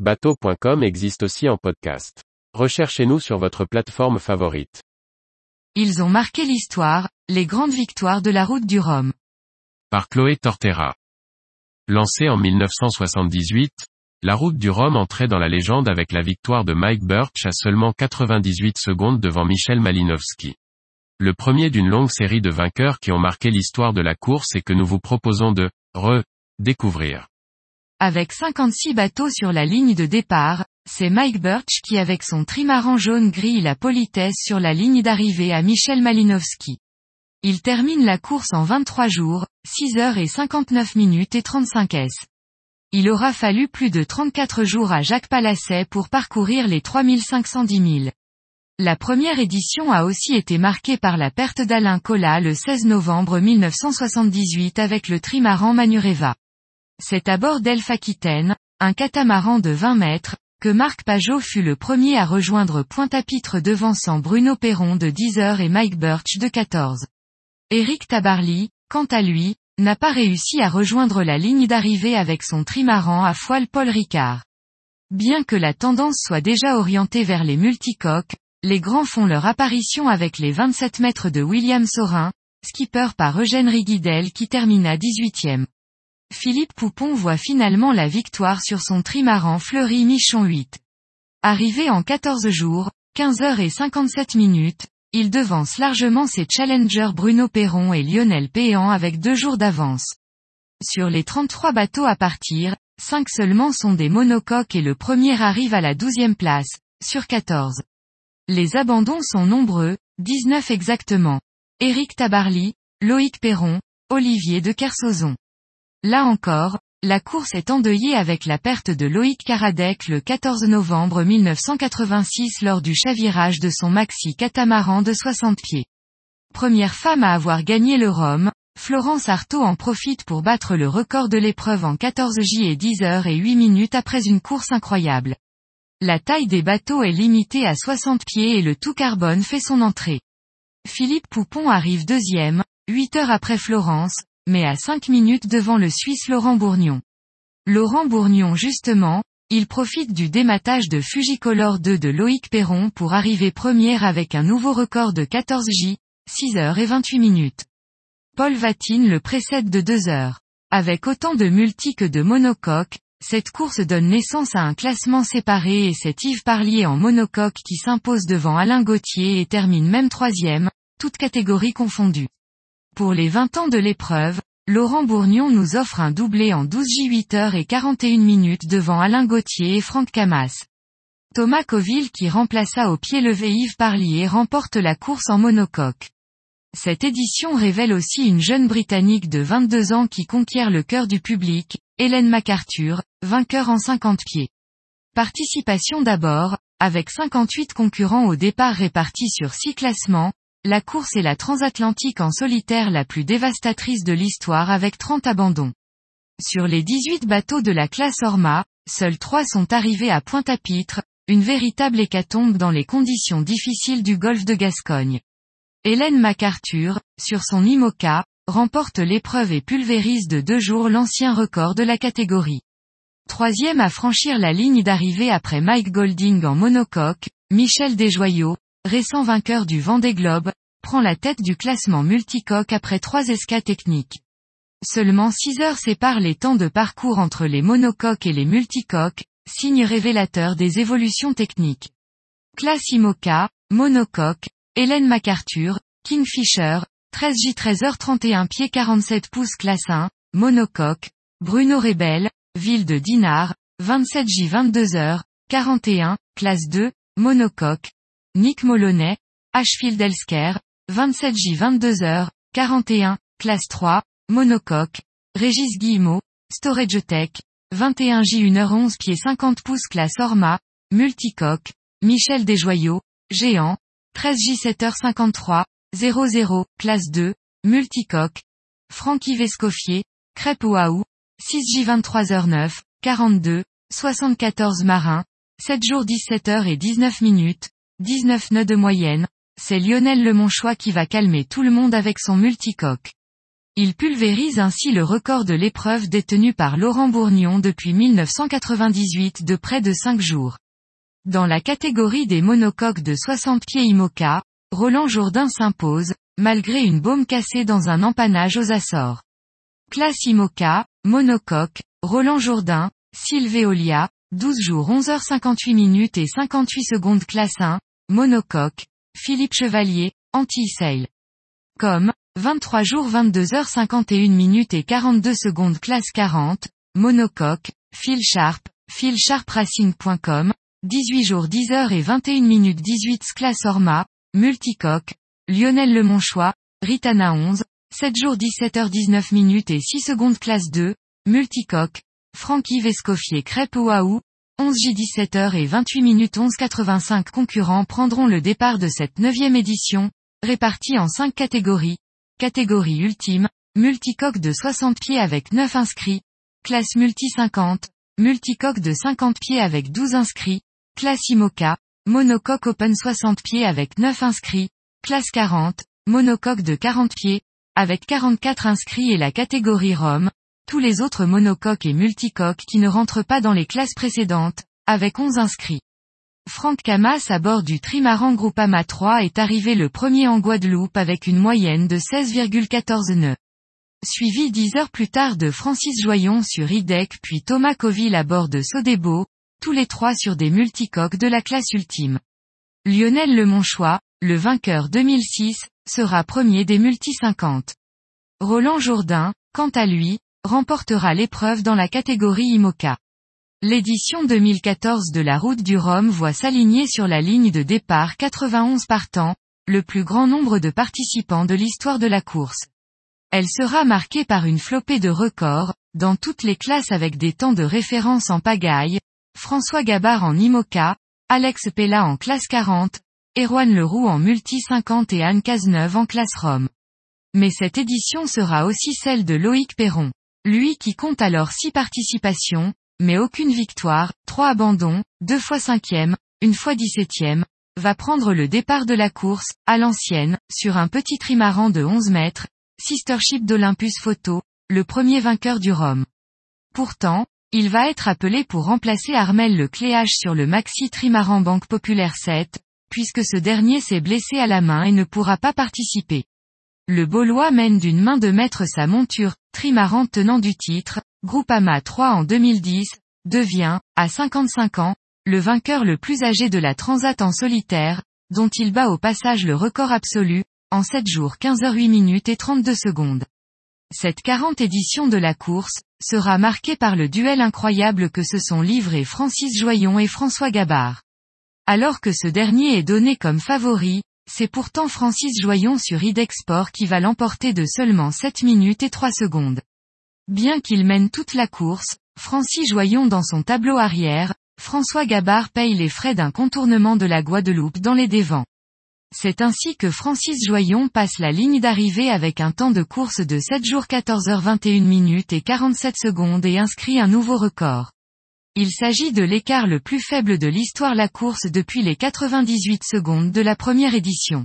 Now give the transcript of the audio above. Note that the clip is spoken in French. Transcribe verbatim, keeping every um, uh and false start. Bateau point com existe aussi en podcast. Recherchez-nous sur votre plateforme favorite. Ils ont marqué l'histoire, les grandes victoires de la route du Rhum. Par Chloé Tortera. Lancée en mille neuf cent soixante-dix-huit, la route du Rhum entrait dans la légende avec la victoire de Mike Birch à seulement quatre-vingt-dix-huit secondes devant Michel Malinovsky. Le premier d'une longue série de vainqueurs qui ont marqué l'histoire de la course et que nous vous proposons de redécouvrir. Avec cinquante-six bateaux sur la ligne de départ, c'est Mike Birch qui avec son trimaran jaune-gris la politesse sur la ligne d'arrivée à Michel Malinovsky. Il termine la course en vingt-trois jours, six heures cinquante-neuf minutes et trente-cinq secondes. Il aura fallu plus de trente-quatre jours à Jacques Palacé pour parcourir les trois mille cinq cent dix milles. La première édition a aussi été marquée par la perte d'Alain Colas le seize novembre mille neuf cent soixante-dix-huit avec le trimaran Manureva. C'est à bord d'Elf Aquitaine, un catamaran de vingt mètres, que Marc Pajot fut le premier à rejoindre Pointe-à-Pitre devançant Bruno Perron de dix heures et Mike Birch de quatorze. Éric Tabarly, quant à lui, n'a pas réussi à rejoindre la ligne d'arrivée avec son trimaran à voile Paul Ricard. Bien que la tendance soit déjà orientée vers les multicoques, les grands font leur apparition avec les vingt-sept mètres de William Sorin, skipper par Eugène Rigidel qui termina dix-huitième. Philippe Poupon voit finalement la victoire sur son trimaran Fleury Michon huit. Arrivé en quatorze jours, quinze heures cinquante-sept minutes, il devance largement ses challengers Bruno Perron et Lionel Péan avec deux jours d'avance. Sur les trente-trois bateaux à partir, cinq seulement sont des monocoques et le premier arrive à la douzième place, sur quatorze. Les abandons sont nombreux, dix-neuf exactement. Éric Tabarly, Loïc Peyron, Olivier de Kersauzon. Là encore, la course est endeuillée avec la perte de Loïc Caradec le quatorze novembre mille neuf cent quatre-vingt-six lors du chavirage de son maxi catamaran de soixante pieds. Première femme à avoir gagné le Rhum, Florence Artaud en profite pour battre le record de l'épreuve en quatorze J et dix heures et huit minutes après une course incroyable. La taille des bateaux est limitée à soixante pieds et le tout carbone fait son entrée. Philippe Poupon arrive deuxième, huit heures après Florence, mais à cinq minutes devant le Suisse Laurent Bourgnon. Laurent Bourgnon justement, il profite du dématage de Fujicolor deux de Loïc Peyron pour arriver première avec un nouveau record de quatorze J, six heures vingt-huit minutes. Paul Vatine le précède de deux heures. Avec autant de multi que de monocoques, cette course donne naissance à un classement séparé et c'est Yves Parlier en monocoque qui s'impose devant Alain Gautier et termine même troisième, toutes catégories confondues. Pour les vingt ans de l'épreuve, Laurent Bourgnon nous offre un doublé en douze J huit heures quarante et une minutes devant Alain Gautier et Franck Camas. Thomas Coville qui remplaça au pied levé Yves Parlier remporte la course en monocoque. Cette édition révèle aussi une jeune Britannique de vingt-deux ans qui conquiert le cœur du public, Hélène MacArthur, vainqueur en cinquante pieds. Participation d'abord, avec cinquante-huit concurrents au départ répartis sur six classements, la course est la transatlantique en solitaire la plus dévastatrice de l'histoire avec trente abandons. Sur les dix-huit bateaux de la classe Orma, seuls trois sont arrivés à Pointe-à-Pitre, une véritable hécatombe dans les conditions difficiles du golfe de Gascogne. Hélène MacArthur, sur son IMOCA, remporte l'épreuve et pulvérise de deux jours l'ancien record de la catégorie. Troisième à franchir la ligne d'arrivée après Mike Golding en monocoque, Michel Desjoyaux, récent vainqueur du Vendée Globe, prend la tête du classement multicoque après trois escas techniques. Seulement six heures séparent les temps de parcours entre les monocoques et les multicoques, signe révélateur des évolutions techniques. Classe IMOCA, monocoque, Hélène MacArthur, Kingfisher, treize J treize heures trente et un pieds quarante-sept pouces classe un, monocoque, Bruno Rebel, ville de Dinard, vingt-sept J vingt-deux heures quarante et un, classe deux, monocoque, Nick Molonnet, Ashfield Elsker, vingt-sept J vingt-deux heures quarante et un, classe trois, monocoque, Régis Guillemot, Storage Tech, vingt et un J une heure onze pieds cinquante pouces classe Orma, multicoque, Michel Desjoyaux, géant, treize J sept heures cinquante-trois, classe deux, multicoque, Franck-Yves Escoffier, Crêpe Oahu, six J vingt-trois heures neuf quarante-deux soixante-quatorze marin, sept jours dix-sept heures dix-neuf minutes, dix-neuf nœuds de moyenne, c'est Lionel Lemonchois qui va calmer tout le monde avec son multicoque. Il pulvérise ainsi le record de l'épreuve détenu par Laurent Bourgnon depuis mille neuf cent quatre-vingt-dix-huit de près de cinq jours. Dans la catégorie des monocoques de soixante pieds IMOCA, Roland Jourdain s'impose, malgré une baume cassée dans un empannage aux Açores. Classe IMOCA, monocoque, Roland Jourdain, Silveolia, douze jours onze heures cinquante-huit minutes et cinquante-huit secondes. Classe un, monocoque, Philippe Chevalier, Anti-Sail. Com, vingt-trois jours vingt-deux heures cinquante et une minutes et quarante-deux secondes. Classe quarante, monocoque, Phil Sharp, phil sharp racing point com, dix-huit jours dix heures et vingt et une minutes. dix-huit. Classe Orma, multicoque, Lionel Lemonchois, Ritana onze, sept jours dix-sept heures dix-neuf minutes et six secondes. Classe deux, multicoque, Franck-Yves Escoffier Crêpe Oahu, onze jours dix-sept heures et vingt-huit minutes. onze virgule quatre-vingt-cinq concurrents prendront le départ de cette neuvième édition, répartie en cinq catégories. Catégorie ultime, multicoque de soixante pieds avec neuf inscrits. Classe multi cinquante, multicoque de cinquante pieds avec douze inscrits. Classe IMOCA, monocoque open soixante pieds avec neuf inscrits. Classe quarante, monocoque de quarante pieds, avec quarante-quatre inscrits. Et la catégorie Rhum, tous les autres monocoques et multicoques qui ne rentrent pas dans les classes précédentes, avec onze inscrits. Franck Camas à bord du trimaran Groupama trois est arrivé le premier en Guadeloupe avec une moyenne de seize virgule quatorze nœuds. Suivi dix heures plus tard de Francis Joyon sur IDEC puis Thomas Coville à bord de Sodebo, tous les trois sur des multicoques de la classe ultime. Lionel Lemonchois, le vainqueur deux mille six, sera premier des multi-cinquante. Roland Jourdain, quant à lui, remportera l'épreuve dans la catégorie IMOCA. L'édition deux mille quatorze de la Route du Rhum voit s'aligner sur la ligne de départ quatre-vingt-onze partants, le plus grand nombre de participants de l'histoire de la course. Elle sera marquée par une flopée de records, dans toutes les classes avec des temps de référence en pagaille, François Gabart en IMOCA, Alex Pella en classe quarante, Erwan Leroux en multi cinquante et Anne Cazeneuve en classe Rhum. Mais cette édition sera aussi celle de Loïc Peyron. Lui qui compte alors six participations, mais aucune victoire, trois abandons, deux fois cinquième, une fois dix-septième, va prendre le départ de la course, à l'ancienne, sur un petit trimaran de onze mètres, Sistership d'Olympus Photo, le premier vainqueur du Rhum. Pourtant, il va être appelé pour remplacer Armel Le Cléache sur le maxi trimaran Banque Populaire sept, puisque ce dernier s'est blessé à la main et ne pourra pas participer. Le Beaulois mène d'une main de maître sa monture, trimaran tenant du titre, Groupama trois en deux mille dix, devient, à cinquante-cinq ans, le vainqueur le plus âgé de la Transat en solitaire, dont il bat au passage le record absolu, en sept jours quinze heures huit minutes et trente-deux secondes. Cette quarantième édition de la course, sera marquée par le duel incroyable que se sont livrés Francis Joyon et François Gabart. Alors que ce dernier est donné comme favori, c'est pourtant Francis Joyon sur IDEC Sport qui va l'emporter de seulement sept minutes et trois secondes. Bien qu'il mène toute la course, Francis Joyon dans son tableau arrière, François Gabart paye les frais d'un contournement de la Guadeloupe dans les Dévents. C'est ainsi que Francis Joyon passe la ligne d'arrivée avec un temps de course de sept jours quatorze heures vingt et une minutes et quarante-sept secondes et inscrit un nouveau record. Il s'agit de l'écart le plus faible de l'histoire la course depuis les quatre-vingt-dix-huit secondes de la première édition.